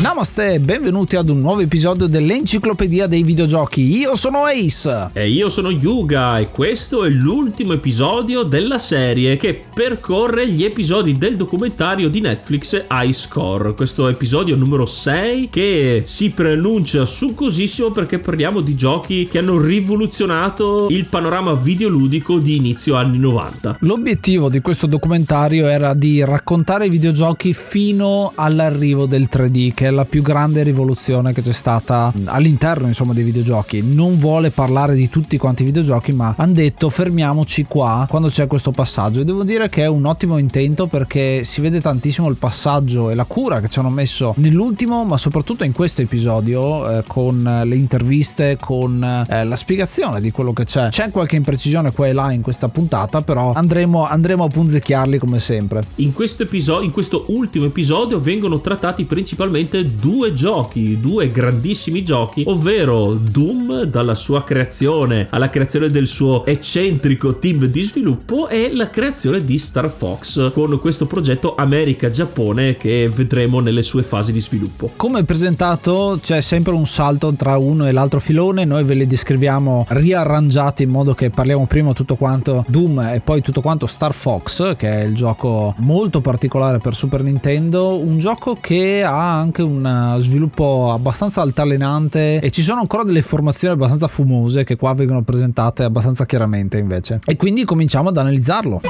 Namaste e benvenuti ad un nuovo episodio dell'Enciclopedia dei Videogiochi. Io sono Ace. E io sono Yuga e questo è l'ultimo episodio della serie che percorre gli episodi del documentario di Netflix High Score. Questo episodio numero 6 che si preannuncia succosissimo perché parliamo di giochi che hanno rivoluzionato il panorama videoludico di inizio anni 90. L'obiettivo di questo documentario era di raccontare i videogiochi fino all'arrivo del 3D, che la più grande rivoluzione che c'è stata all'interno insomma dei videogiochi. Non vuole parlare di tutti quanti i videogiochi, ma hanno detto fermiamoci qua quando c'è questo passaggio, e devo dire che è un ottimo intento perché si vede tantissimo il passaggio e la cura che ci hanno messo nell'ultimo, ma soprattutto in questo episodio con le interviste, con la spiegazione di quello che c'è. C'è qualche imprecisione qua e là in questa puntata, però andremo a punzecchiarli come sempre. In questo ultimo episodio vengono trattati principalmente due grandissimi giochi, ovvero Doom dalla sua creazione alla creazione del suo eccentrico team di sviluppo e la creazione di Star Fox con questo progetto America-Giappone che vedremo nelle sue fasi di sviluppo. Come presentato c'è sempre un salto tra uno e l'altro filone, noi ve li descriviamo riarrangiati in modo che parliamo prima tutto quanto Doom e poi tutto quanto Star Fox, che è il gioco molto particolare per Super Nintendo, un gioco che ha anche un sviluppo abbastanza altalenante e ci sono ancora delle formazioni abbastanza fumose che qua vengono presentate abbastanza chiaramente invece, e quindi cominciamo ad analizzarlo.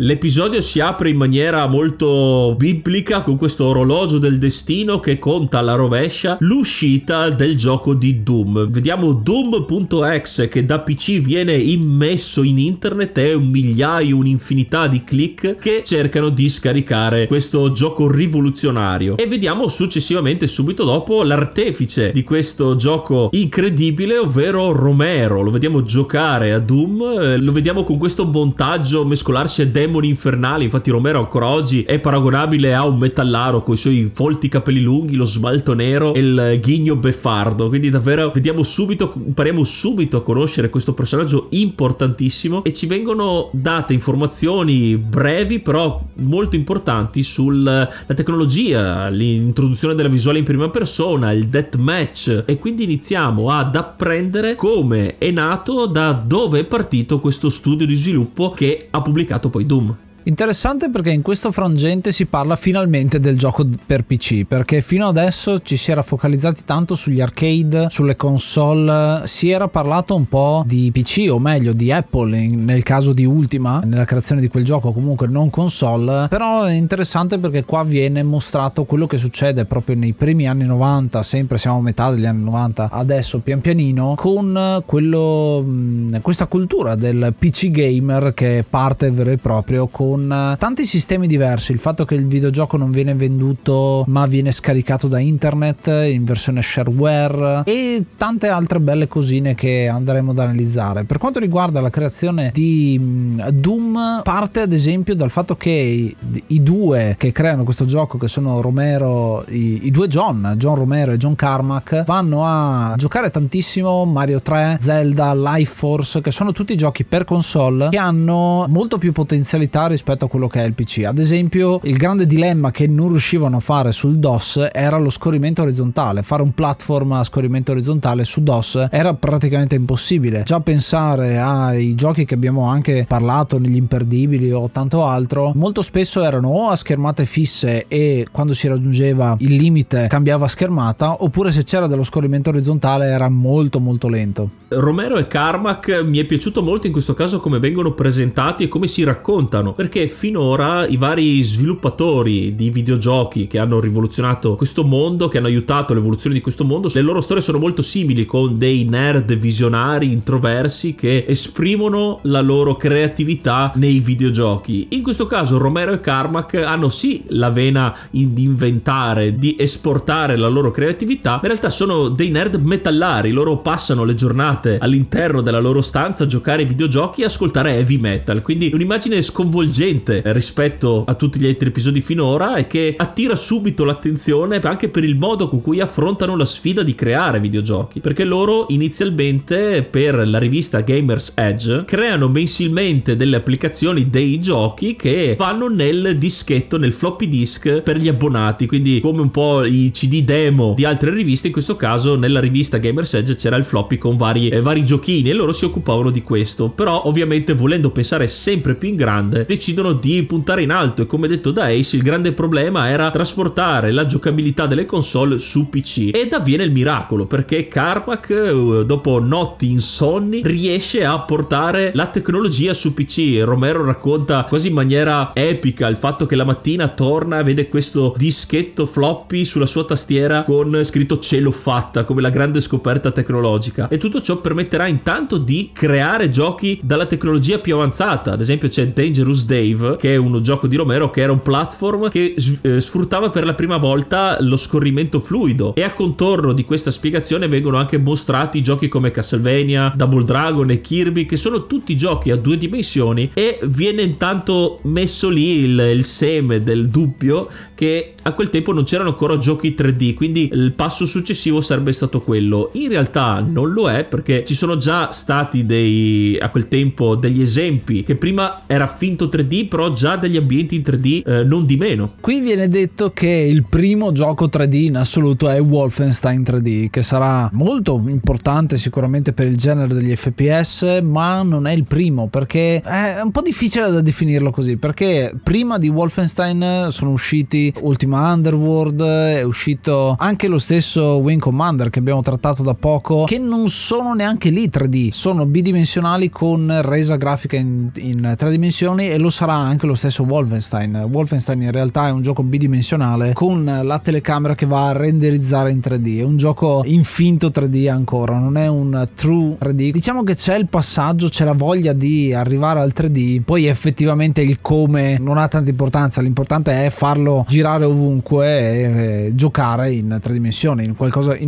L'episodio si apre in maniera molto biblica con questo orologio del destino che conta alla rovescia l'uscita del gioco di Doom. Vediamo Doom.exe che da PC viene immesso in internet e un'infinità di click che cercano di scaricare questo gioco rivoluzionario, e vediamo successivamente subito dopo l'artefice di questo gioco incredibile, ovvero Romero. Lo vediamo giocare a Doom, lo vediamo con questo montaggio mescolarsi a demoni infernali. Infatti Romero ancora oggi è paragonabile a un metallaro con i suoi folti capelli lunghi, lo smalto nero e il ghigno beffardo, quindi davvero impariamo subito a conoscere questo personaggio importantissimo e ci vengono date informazioni brevi però molto importanti sulla tecnologia, l'introduzione della visuale in prima persona, il deathmatch, e quindi iniziamo ad apprendere come è nato, da dove è partito questo studio di sviluppo che ha pubblicato poi Doom. Interessante perché in questo frangente si parla finalmente del gioco per PC, perché fino adesso ci si era focalizzati tanto sugli arcade, sulle console, si era parlato un po' di PC, o meglio di Apple nel caso di Ultima, nella creazione di quel gioco, comunque non console. Però è interessante perché qua viene mostrato quello che succede proprio nei primi anni 90, sempre siamo a metà degli anni 90 adesso pian pianino, con questa cultura del PC gamer che parte vero e proprio con tanti sistemi diversi, il fatto che il videogioco non viene venduto ma viene scaricato da internet in versione shareware e tante altre belle cosine che andremo ad analizzare. Per quanto riguarda la creazione di Doom, parte ad esempio dal fatto che i due che creano questo gioco, che sono Romero, i due John Romero e John Carmack, vanno a giocare tantissimo Mario 3, Zelda, Life Force, che sono tutti giochi per console che hanno molto più potenzialità rispetto rispetto a quello che è il PC. Ad esempio, il grande dilemma che non riuscivano a fare sul DOS era lo scorrimento orizzontale. Fare un platform a scorrimento orizzontale su DOS era praticamente impossibile. Già pensare ai giochi che abbiamo anche parlato, negli imperdibili o tanto altro, molto spesso erano o a schermate fisse e quando si raggiungeva il limite cambiava schermata, oppure se c'era dello scorrimento orizzontale era molto molto lento. Romero e Carmack mi è piaciuto molto in questo caso come vengono presentati e come si raccontano, perché finora i vari sviluppatori di videogiochi che hanno rivoluzionato questo mondo, che hanno aiutato l'evoluzione di questo mondo, le loro storie sono molto simili, con dei nerd visionari introversi che esprimono la loro creatività nei videogiochi. In questo caso Romero e Carmack hanno sì la vena di inventare, di esportare la loro creatività, ma in realtà sono dei nerd metallari. Loro passano le giornate all'interno della loro stanza a giocare ai videogiochi e ascoltare heavy metal, quindi un'immagine sconvolgente rispetto a tutti gli altri episodi finora, e che attira subito l'attenzione anche per il modo con cui affrontano la sfida di creare videogiochi, perché loro inizialmente per la rivista Gamers Edge creano mensilmente delle applicazioni dei giochi che vanno nel dischetto, nel floppy disk per gli abbonati, quindi come un po' i CD demo di altre riviste. In questo caso nella rivista Gamers Edge c'era il floppy con vari giochini e loro si occupavano di questo, però ovviamente volendo pensare sempre più in grande decidono di puntare in alto, e come detto da Ace il grande problema era trasportare la giocabilità delle console su PC, ed avviene il miracolo perché Carmack dopo notti insonni riesce a portare la tecnologia su PC. Romero racconta quasi in maniera epica il fatto che la mattina torna e vede questo dischetto floppy sulla sua tastiera con scritto "cielo fatta", come la grande scoperta tecnologica, e tutto ciò permetterà intanto di creare giochi dalla tecnologia più avanzata. Ad esempio c'è Dangerous Dave, che è uno gioco di Romero che era un platform che sfruttava per la prima volta lo scorrimento fluido, e a contorno di questa spiegazione vengono anche mostrati giochi come Castlevania, Double Dragon e Kirby, che sono tutti giochi a due dimensioni, e viene intanto messo lì il seme del dubbio che a quel tempo non c'erano ancora giochi 3D, quindi il passo successivo sarebbe stato quello. In realtà non lo è, perché ci sono già stati a quel tempo degli esempi che prima era finto 3D, però già degli ambienti in 3D non di meno. Qui viene detto che il primo gioco 3D in assoluto è Wolfenstein 3D, che sarà molto importante sicuramente per il genere degli FPS, ma non è il primo, perché è un po' difficile da definirlo così, perché prima di Wolfenstein sono usciti Ultima Underworld, è uscito anche lo stesso Wing Commander che abbiamo trattato da poco, che non sono neanche lì 3D, sono bidimensionali con resa grafica in tre dimensioni, e lo sarà anche lo stesso Wolfenstein. Wolfenstein in realtà è un gioco bidimensionale con la telecamera che va a renderizzare in 3D, è un gioco infinto 3D ancora, non è un true 3D. Diciamo che c'è il passaggio, c'è la voglia di arrivare al 3D, poi effettivamente il come non ha tanta importanza, l'importante è farlo girare ovunque e giocare in tre dimensioni, in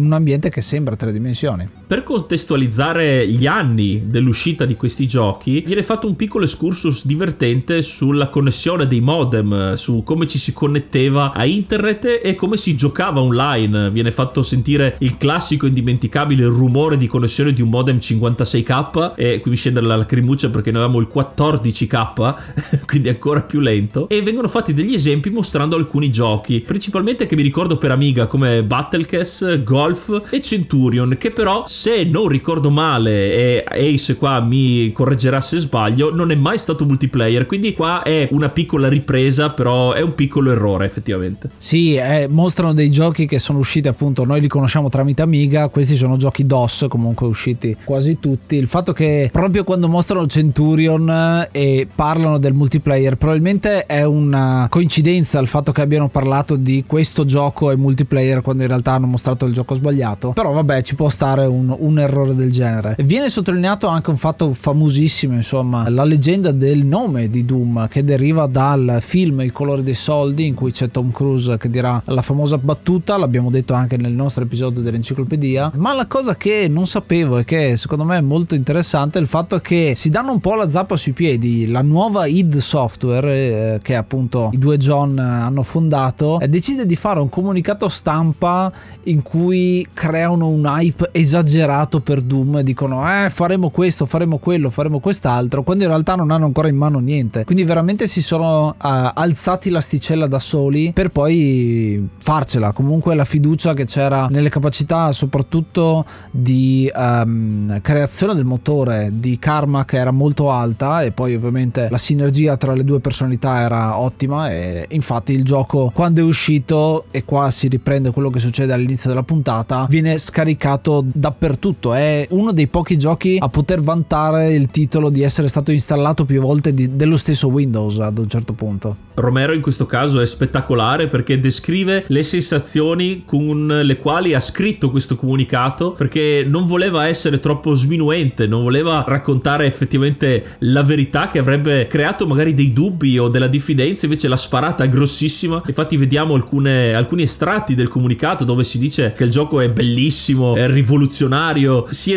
un ambiente che sembra tre dimensioni. Per contestualizzare gli anni dell'uscita di questi giochi viene fatto un piccolo excursus divertente sulla connessione dei modem, su come ci si connetteva a internet e come si giocava online. Viene fatto sentire il classico indimenticabile rumore di connessione di un modem 56k, e qui mi scende la lacrimuccia perché noi avevamo il 14k quindi ancora più lento, e vengono fatti degli esempi mostrando alcuni giochi principalmente che mi ricordo per Amiga, come Battlecast, Golf e Centurion, che però, se non ricordo male, e Ace qua mi correggerà se sbaglio, non è mai stato multiplayer, quindi qua è una piccola ripresa, però è un piccolo errore effettivamente. Sì, mostrano dei giochi che sono usciti, appunto noi li conosciamo tramite Amiga, questi sono giochi DOS comunque usciti quasi tutti. Il fatto che proprio quando mostrano Centurion e parlano del multiplayer, probabilmente è una coincidenza il fatto che abbiano parlato di questo gioco e multiplayer quando in realtà hanno mostrato il gioco sbagliato, però vabbè, ci può stare un errore del genere. E viene sottolineato anche un fatto famosissimo, insomma, la leggenda del nome di Doom, che deriva dal film Il colore dei soldi, in cui c'è Tom Cruise che dirà la famosa battuta, l'abbiamo detto anche nel nostro episodio dell'enciclopedia. Ma la cosa che non sapevo e che secondo me è molto interessante è il fatto che si danno un po' la zappa sui piedi. La nuova id software, che appunto i due John hanno fondato, decide di fare un comunicato stampa in cui creano un hype esagerato per Doom e dicono faremo questo, faremo quello, faremo quest'altro, quando in realtà non hanno ancora in mano niente. quindi veramente si sono alzati l'asticella da soli per poi farcela. Comunque la fiducia che c'era nelle capacità soprattutto di creazione del motore di Carmack era molto alta, e poi ovviamente la sinergia tra le due personalità era ottima, e infatti il gioco quando è uscito, e qua si riprende quello che succede all'inizio della puntata, viene scaricato dappertutto. È uno dei pochi giochi a poter vantare il titolo di essere stato installato più volte dello stesso Windows ad un certo punto. Romero in questo caso è spettacolare perché descrive le sensazioni con le quali ha scritto questo comunicato, perché non voleva essere troppo sminuente, non voleva raccontare effettivamente la verità che avrebbe creato magari dei dubbi o della diffidenza, invece l'ha sparata grossissima. Infatti vediamo alcuni estratti del comunicato dove si dice che il gioco è bellissimo, è rivoluzionario. Si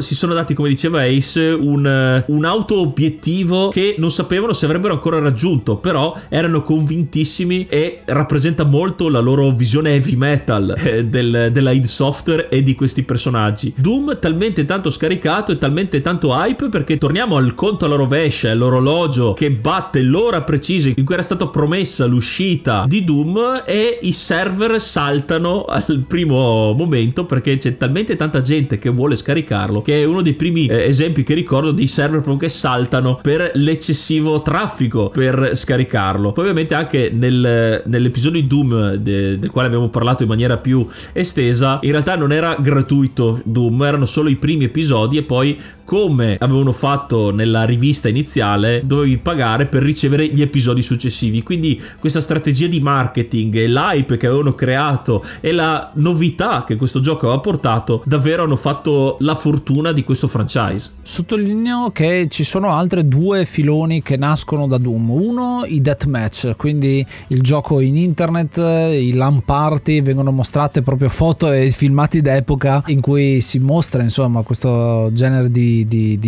sono dati, come diceva Ace, un auto-obiettivo che non sapevano se avrebbero ancora raggiunto, però erano convintissimi, e rappresenta molto la loro visione heavy metal della id software e di questi personaggi. Doom talmente tanto scaricato e talmente tanto hype, perché torniamo al conto alla rovescia, l'orologio che batte l'ora precisa in cui era stata promessa l'uscita di Doom, e i server saltano al primo momento perché c'è talmente tanta gente che vuole scaricarlo, che è uno dei primi esempi che ricordo di server proprio che saltano per l'eccessivo traffico per scaricarlo. Poi ovviamente anche nell'episodio di Doom del quale abbiamo parlato in maniera più estesa, in realtà non era gratuito Doom, erano solo i primi episodi, e poi come avevano fatto nella rivista iniziale dovevi pagare per ricevere gli episodi successivi. Quindi questa strategia di marketing e l'hype che avevano creato e la novità che questo gioco aveva portato davvero hanno fatto la fortuna di questo franchise. Sottolineo che ci sono altri due filoni che nascono da Doom: uno, i deathmatch, quindi il gioco in internet, i LAN party, vengono mostrate proprio foto e filmati d'epoca in cui si mostra insomma questo genere di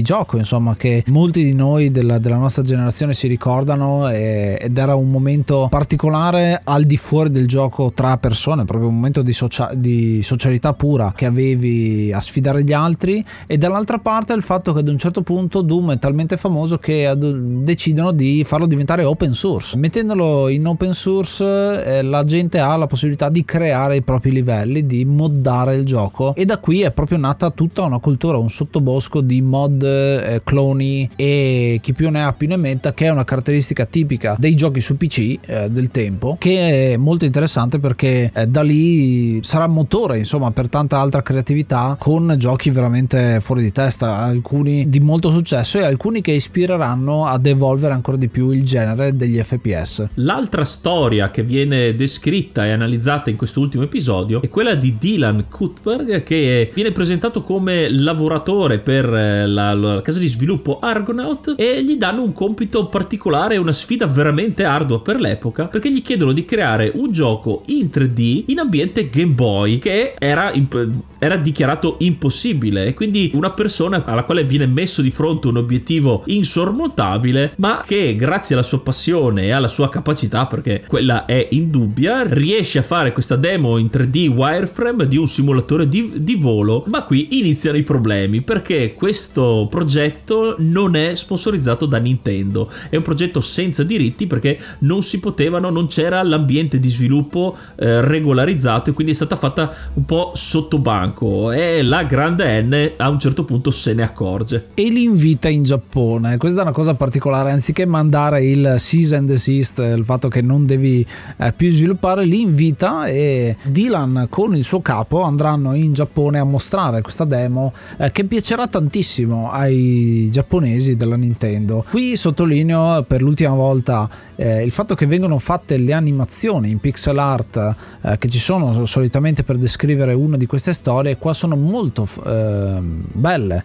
gioco, insomma, che molti di noi della nostra generazione si ricordano, ed era un momento particolare al di fuori del gioco tra persone, proprio un momento di socialità pura che avevi a sfidare gli altri. E dall'altra parte il fatto che ad un certo punto Doom è talmente famoso che decidono di farlo diventare open source. Mettendolo in open source la gente ha la possibilità di creare i propri livelli, di moddare il gioco, e da qui è proprio nata tutta una cultura, un sottobosco di mod, cloni e chi più ne ha più ne metta, che è una caratteristica tipica dei giochi su PC del tempo, che è molto interessante perché da lì sarà motore insomma per tanta altra creatività, con giochi veramente fuori di testa, alcuni di molto successo e alcuni che ispireranno ad evolvere ancora di più il genere degli FPS. L'altra storia che viene descritta e analizzata in questo ultimo episodio è quella di Dylan Cuthbert, che viene presentato come lavoratore per la casa di sviluppo Argonaut, e gli danno un compito particolare, una sfida veramente ardua per l'epoca, perché gli chiedono di creare un gioco in 3D in ambiente Game Boy, che era dichiarato impossibile, e quindi una persona alla quale viene messo di fronte un obiettivo insormontabile, ma che grazie alla sua passione e alla sua capacità, perché quella è indubbia, riesce a fare questa demo in 3D wireframe di un simulatore di volo. Ma qui iniziano i problemi, perché questo progetto non è sponsorizzato da Nintendo, è un progetto senza diritti perché non c'era l'ambiente di sviluppo regolarizzato, e quindi è stata fatta un po' sotto banco. E la grande N a un certo punto se ne accorge e li invita in Giappone. Questa è una cosa particolare: anziché mandare il cease and desist, il fatto che non devi più sviluppare, li invita, e Dylan con il suo capo andranno in Giappone a mostrare questa demo che piacerà tantissimo ai giapponesi della Nintendo. Qui sottolineo per l'ultima volta il fatto che vengono fatte le animazioni in pixel art che ci sono solitamente per descrivere una di queste storie. Qua sono molto belle.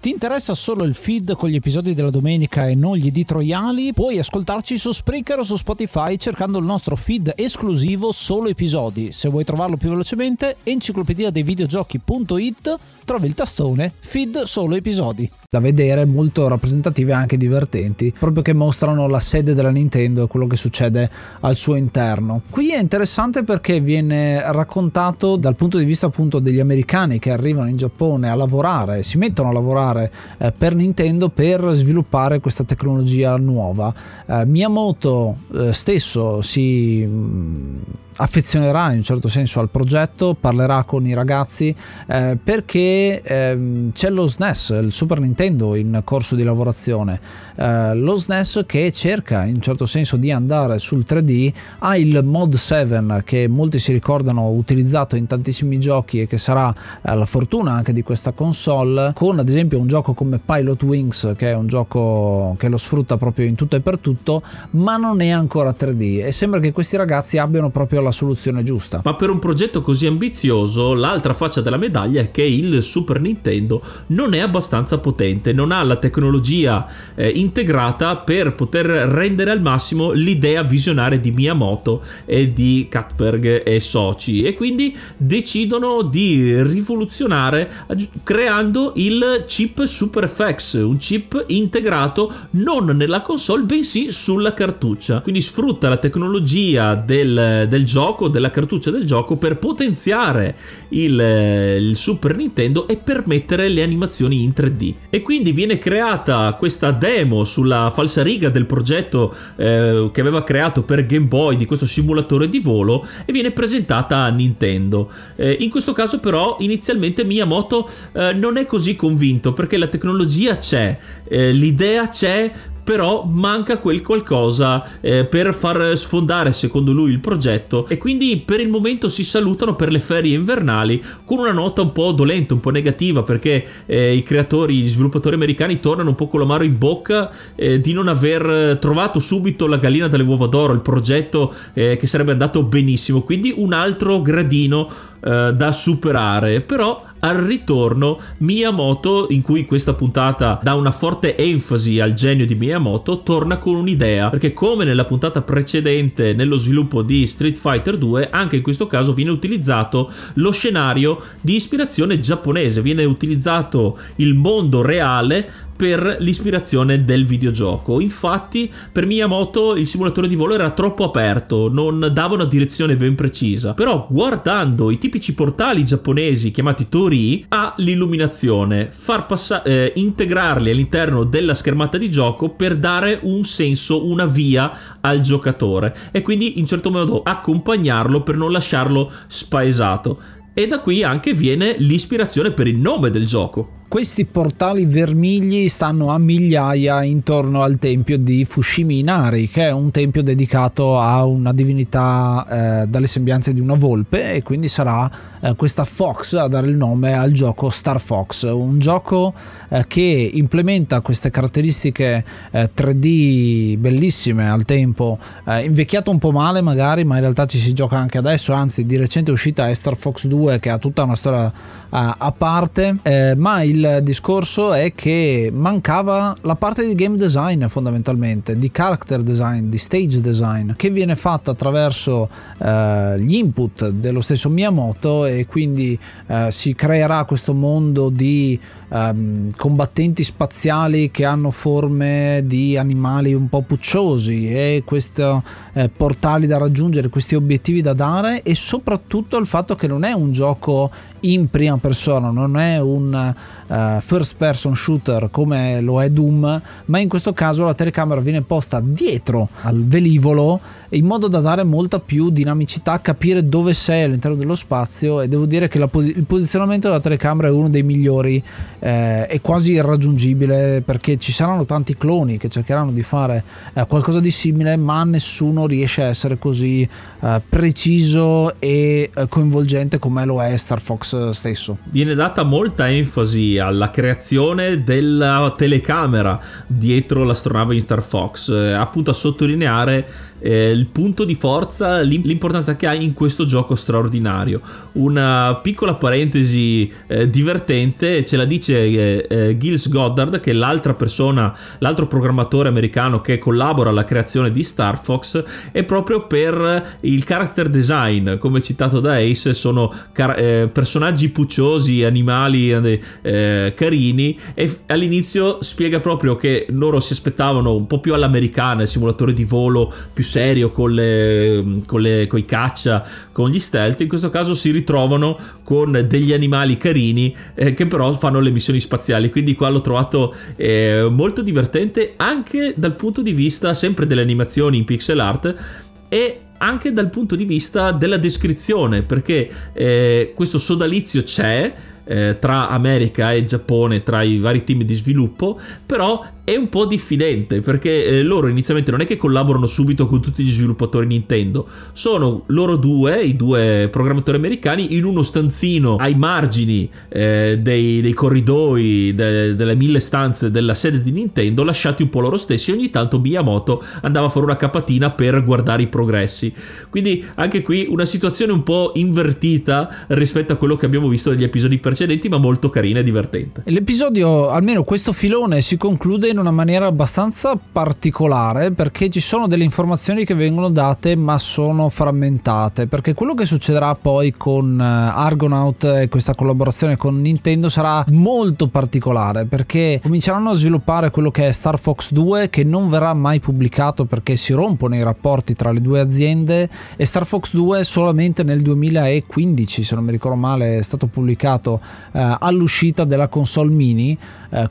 Ti interessa solo il feed con gli episodi della domenica e non gli editoriali? Puoi ascoltarci su Spreaker o su Spotify cercando il nostro feed esclusivo solo episodi. Se vuoi trovarlo più velocemente, enciclopedia dei videogiochi.it trovi il tastone feed solo episodi. Da vedere molto rappresentative e anche divertenti, proprio che mostrano la sede della Nintendo e quello che succede al suo interno. Qui è interessante perché viene raccontato dal punto di vista appunto degli americani che arrivano in Giappone a lavorare, si mettono a lavorare per Nintendo per sviluppare questa tecnologia nuova. Miyamoto stesso si affezionerà in un certo senso al progetto, parlerà con i ragazzi perché c'è lo SNES, il Super Nintendo in corso di lavorazione, lo SNES che cerca in un certo senso di andare sul 3D, ha il Mod 7 che molti si ricordano utilizzato in tantissimi giochi e che sarà la fortuna anche di questa console, con ad esempio un gioco come Pilot Wings che è un gioco che lo sfrutta proprio in tutto e per tutto, ma non è ancora 3D e sembra che questi ragazzi abbiano proprio la soluzione giusta. Ma per un progetto così ambizioso l'altra faccia della medaglia è che il Super Nintendo non è abbastanza potente, non ha la tecnologia integrata per poter rendere al massimo l'idea visionaria di Miyamoto e di Cuthbert e soci, e quindi decidono di rivoluzionare creando il chip Super FX, un chip integrato non nella console bensì sulla cartuccia, quindi sfrutta la tecnologia del gioco, della cartuccia del gioco, per potenziare il Super Nintendo e permettere le animazioni in 3D. E quindi viene creata questa demo sulla falsariga del progetto che aveva creato per Game Boy di questo simulatore di volo e viene presentata a Nintendo. In questo caso però inizialmente Miyamoto non è così convinto perché la tecnologia c'è, l'idea c'è, però manca quel qualcosa per far sfondare secondo lui il progetto, e quindi per il momento si salutano per le ferie invernali con una nota un po' dolente, un po' negativa, perché i creatori, gli sviluppatori americani tornano un po' con l'amaro in bocca di non aver trovato subito la gallina dalle uova d'oro, il progetto che sarebbe andato benissimo, quindi un altro gradino da superare. Però al ritorno Miyamoto, in cui questa puntata dà una forte enfasi al genio di Miyamoto, torna con un'idea, perché come nella puntata precedente nello sviluppo di Street Fighter 2, anche in questo caso viene utilizzato lo scenario di ispirazione giapponese, viene utilizzato il mondo reale per l'ispirazione del videogioco. Infatti per Miyamoto il simulatore di volo era troppo aperto, non dava una direzione ben precisa, però guardando i tipici portali giapponesi chiamati torii ha l'illuminazione, integrarli all'interno della schermata di gioco per dare un senso, una via al giocatore e quindi in certo modo accompagnarlo per non lasciarlo spaesato, e da qui anche viene l'ispirazione per il nome del gioco. Questi portali vermigli stanno a migliaia intorno al tempio di Fushimi Inari, che è un tempio dedicato a una divinità dalle sembianze di una volpe, e quindi sarà questa Fox a dare il nome al gioco Star Fox, un gioco che implementa queste caratteristiche 3D bellissime al tempo, invecchiato un po' male magari, ma in realtà ci si gioca anche adesso, anzi di recente uscita è Star Fox 2 che ha tutta una storia a parte, ma il discorso è che mancava la parte di game design fondamentalmente, di character design, di stage design, che viene fatta attraverso gli input dello stesso Miyamoto, e quindi si creerà questo mondo di combattenti spaziali che hanno forme di animali un po' pucciosi e questi portali da raggiungere, questi obiettivi da dare, e soprattutto il fatto che non è un gioco in prima persona, non è un first person shooter come lo è Doom, ma in questo caso la telecamera viene posta dietro al velivolo in modo da dare molta più dinamicità, capire dove sei all'interno dello spazio, e devo dire che il posizionamento della telecamera è uno dei migliori, è quasi irraggiungibile perché ci saranno tanti cloni che cercheranno di fare qualcosa di simile, ma nessuno riesce a essere così preciso e coinvolgente come lo è Star Fox stesso. Viene data molta enfasi alla creazione della telecamera dietro l'astronave in Star Fox, appunto a sottolineare il punto di forza, l'importanza che ha in questo gioco straordinario. Una piccola parentesi divertente ce la dice Gilles Goddard, che è l'altra persona, l'altro programmatore americano che collabora alla creazione di Star Fox, è proprio per il character design, come citato da Ace, sono personaggi pucciosi, animali carini, e all'inizio spiega proprio che loro si aspettavano un po' più all'americana, il simulatore di volo più serio con i caccia, con gli stealth. In questo caso si ritrovano con degli animali carini che però fanno le missioni spaziali, quindi qua l'ho trovato molto divertente anche dal punto di vista sempre delle animazioni in pixel art e anche dal punto di vista della descrizione, perché questo sodalizio c'è tra America e Giappone, tra i vari team di sviluppo, però è un po' diffidente, perché loro inizialmente non è che collaborano subito con tutti gli sviluppatori Nintendo, sono loro due, i due programmatori americani, in uno stanzino ai margini dei corridoi, delle 1000 stanze della sede di Nintendo, lasciati un po' loro stessi, e ogni tanto Miyamoto andava a fare una capatina per guardare i progressi. Quindi anche qui una situazione un po' invertita rispetto a quello che abbiamo visto negli episodi precedenti, ma molto carina e divertente. L'episodio, almeno questo filone, si conclude in una maniera abbastanza particolare, perché ci sono delle informazioni che vengono date ma sono frammentate, perché quello che succederà poi con Argonaut e questa collaborazione con Nintendo sarà molto particolare, perché cominceranno a sviluppare quello che è Star Fox 2, che non verrà mai pubblicato perché si rompono i rapporti tra le due aziende, e Star Fox 2 solamente nel 2015, se non mi ricordo male, è stato pubblicato all'uscita della console mini,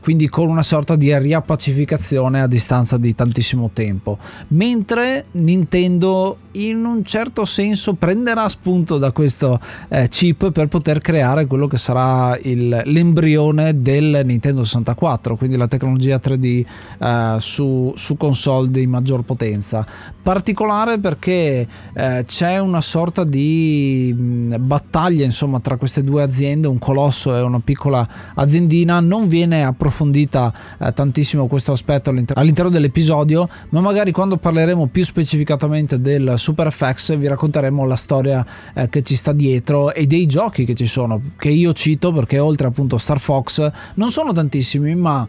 quindi con una sorta di riappacificazione a distanza di tantissimo tempo, mentre Nintendo in un certo senso prenderà spunto da questo chip per poter creare quello che sarà l'embrione del Nintendo 64, quindi la tecnologia 3D su console di maggior potenza. Particolare perché c'è una sorta di battaglia, insomma, tra queste due aziende, un colosso e una piccola aziendina. Non viene approfondita tantissimo questo aspetto all'interno dell'episodio, ma magari quando parleremo più specificatamente del Super FX vi racconteremo la storia che ci sta dietro e dei giochi che ci sono, che io cito perché oltre appunto Star Fox non sono tantissimi, ma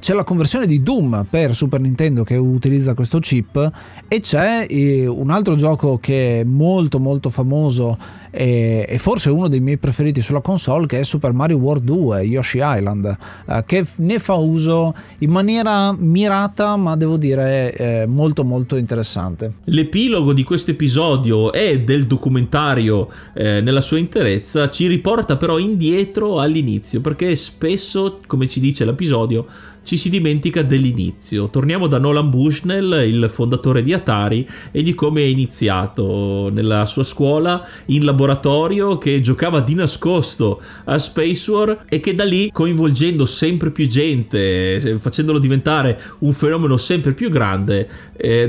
c'è la conversione di Doom per Super Nintendo che utilizza questo chip, e c'è un altro gioco che è molto molto famoso e forse uno dei miei preferiti sulla console, che è Super Mario World 2 Yoshi Island, che ne fa uso in maniera mirata, ma devo dire molto molto interessante. L'epilogo di questo episodio e del documentario nella sua interezza ci riporta però indietro all'inizio, perché spesso, come ci dice l'episodio, ci si dimentica dell'inizio. Torniamo da Nolan Bushnell, il fondatore di Atari, e di come è iniziato nella sua scuola, in laboratorio, che giocava di nascosto a Space War e che da lì, coinvolgendo sempre più gente, facendolo diventare un fenomeno sempre più grande,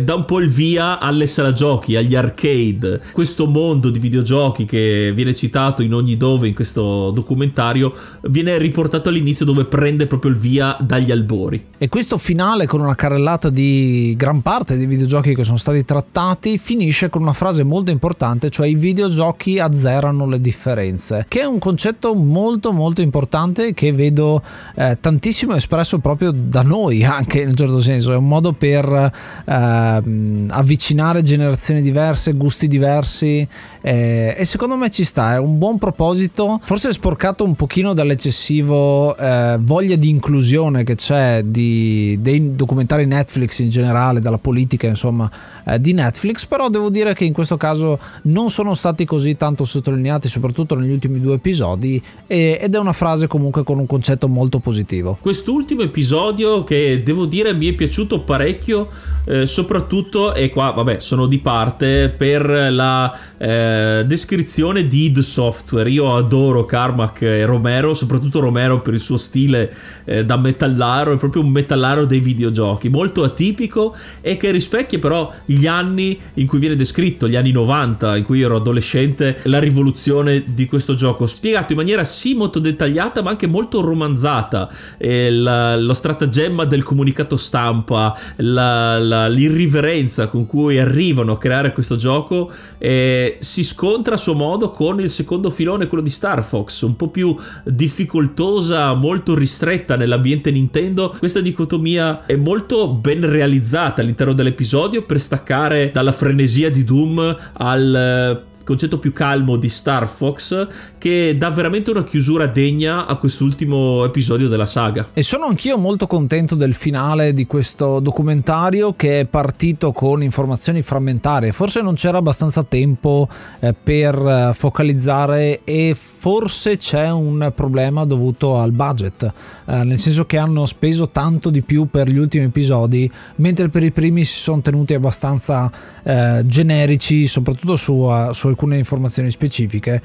dà un po' il via alle sala giochi, agli arcade. Questo mondo di videogiochi che viene citato in ogni dove in questo documentario viene riportato all'inizio, dove prende proprio il via dagli alberi. E questo finale, con una carrellata di gran parte dei videogiochi che sono stati trattati, finisce con una frase molto importante, cioè i videogiochi azzerano le differenze, che è un concetto molto molto importante che vedo tantissimo espresso proprio da noi, anche in un certo senso è un modo per avvicinare generazioni diverse, gusti diversi, e secondo me ci sta, è un buon proposito, forse sporcato un pochino dall'eccessivo voglia di inclusione che c'è dei documentari Netflix in generale, dalla politica insomma di Netflix, però devo dire che in questo caso non sono stati così tanto sottolineati, soprattutto negli ultimi due episodi, ed è una frase comunque con un concetto molto positivo. Quest'ultimo episodio, che devo dire mi è piaciuto parecchio, soprattutto, e qua vabbè sono di parte, per la descrizione di id software. Io adoro Carmack e Romero, soprattutto Romero per il suo stile da metallaro, metallaro, è proprio un metallaro dei videogiochi, molto atipico e che rispecchia però gli anni in cui viene descritto, gli anni 90 in cui ero adolescente, la rivoluzione di questo gioco, spiegato in maniera sì molto dettagliata ma anche molto romanzata, lo stratagemma del comunicato stampa, l'irriverenza con cui arrivano a creare questo gioco, si scontra a suo modo con il secondo filone, quello di Star Fox, un po' più difficoltosa, molto ristretta nell'ambiente Nintendo. Questa dicotomia è molto ben realizzata all'interno dell'episodio per staccare dalla frenesia di Doom al concetto più calmo di Star Fox, che dà veramente una chiusura degna a quest'ultimo episodio della saga. E sono anch'io molto contento del finale di questo documentario, che è partito con informazioni frammentarie, forse non c'era abbastanza tempo per focalizzare, e forse c'è un problema dovuto al budget, nel senso che hanno speso tanto di più per gli ultimi episodi, mentre per i primi si sono tenuti abbastanza generici, soprattutto su alcune informazioni specifiche,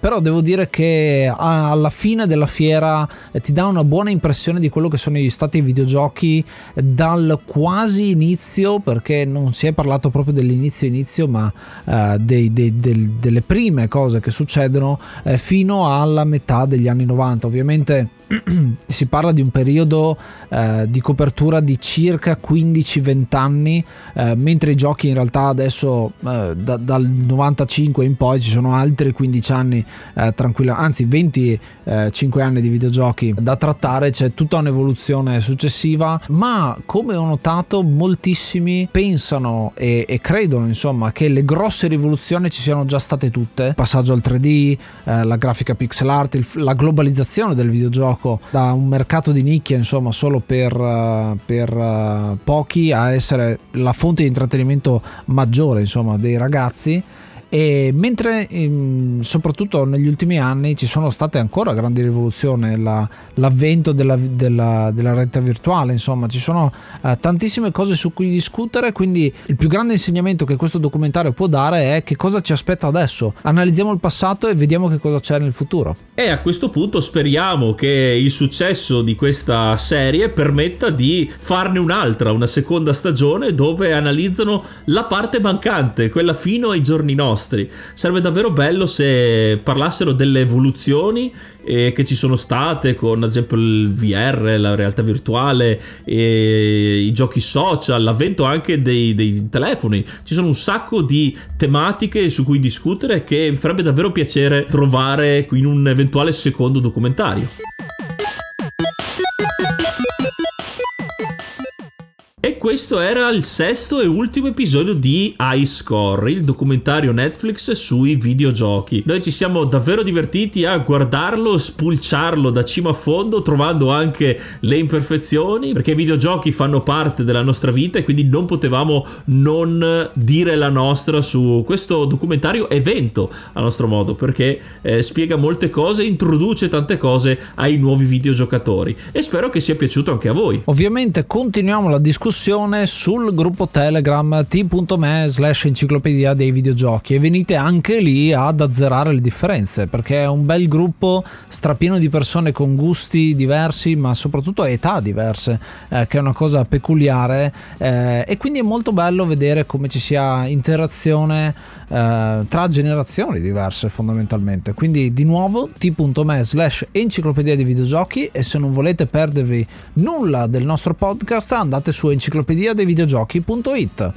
però devo dire che alla fine della fiera ti dà una buona impressione di quello che sono stati i videogiochi dal quasi inizio, perché non si è parlato proprio dell'inizio ma delle prime cose che succedono fino alla metà degli anni 90. Ovviamente si parla di un periodo di copertura di circa 15-20 anni, mentre i giochi in realtà adesso dal 95 in poi ci sono altri 15 anni tranquilla, anzi 25 anni di videogiochi da trattare, c'è tutta un'evoluzione successiva, ma come ho notato moltissimi pensano e credono insomma che le grosse rivoluzioni ci siano già state tutte, passaggio al 3D, la grafica pixel art, la globalizzazione del videogioco da un mercato di nicchia insomma solo per pochi a essere la fonte di intrattenimento maggiore insomma dei ragazzi. E mentre soprattutto negli ultimi anni ci sono state ancora grandi rivoluzioni, l'avvento della realtà virtuale, insomma ci sono tantissime cose su cui discutere, quindi il più grande insegnamento che questo documentario può dare è che cosa ci aspetta adesso. Analizziamo il passato e vediamo che cosa c'è nel futuro. E a questo punto speriamo che il successo di questa serie permetta di farne un'altra, una seconda stagione dove analizzano la parte mancante, quella fino ai giorni nostri. Sarebbe davvero bello se parlassero delle evoluzioni che ci sono state con ad esempio il VR, la realtà virtuale, i giochi social, l'avvento anche dei telefoni. Ci sono un sacco di tematiche su cui discutere che mi farebbe davvero piacere trovare in un eventuale secondo documentario. E questo era il sesto e ultimo episodio di High Score, il documentario Netflix sui videogiochi. Noi ci siamo davvero divertiti a guardarlo, spulciarlo da cima a fondo, trovando anche le imperfezioni, perché i videogiochi fanno parte della nostra vita e quindi non potevamo non dire la nostra su questo documentario evento a nostro modo, perché spiega molte cose, introduce tante cose ai nuovi videogiocatori, e spero che sia piaciuto anche a voi. Ovviamente continuiamo la discussione sul gruppo Telegram t.me/enciclopedia dei videogiochi, e venite anche lì ad azzerare le differenze, perché è un bel gruppo strapieno di persone con gusti diversi ma soprattutto età diverse, che è una cosa peculiare, e quindi è molto bello vedere come ci sia interazione tra generazioni diverse fondamentalmente. Quindi di nuovo t.me/enciclopedia dei videogiochi, e se non volete perdervi nulla del nostro podcast andate su enciclopedia dei videogiochi.it.